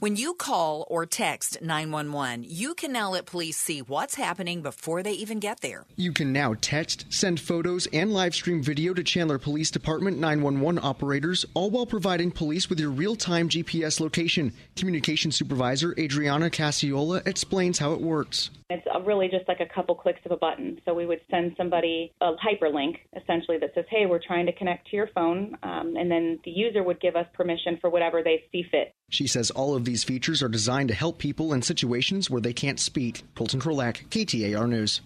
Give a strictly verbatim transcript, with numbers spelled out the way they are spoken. When you call or text nine one one, you can now let police see what's happening before they even get there. You can now text, send photos, and live stream video to Chandler Police Department nine one one operators, all while providing police with your real-time G P S location. Communication Supervisor Adriana Cacciola explains how it works. It's really just like a couple clicks of a button. So we would send somebody a hyperlink, essentially, that says, hey, we're trying to connect to your phone, um, and then the user would give us permission for whatever they see fit. She says all of these features are designed to help people in situations where they can't speak. Colton Trollack, K T A R News.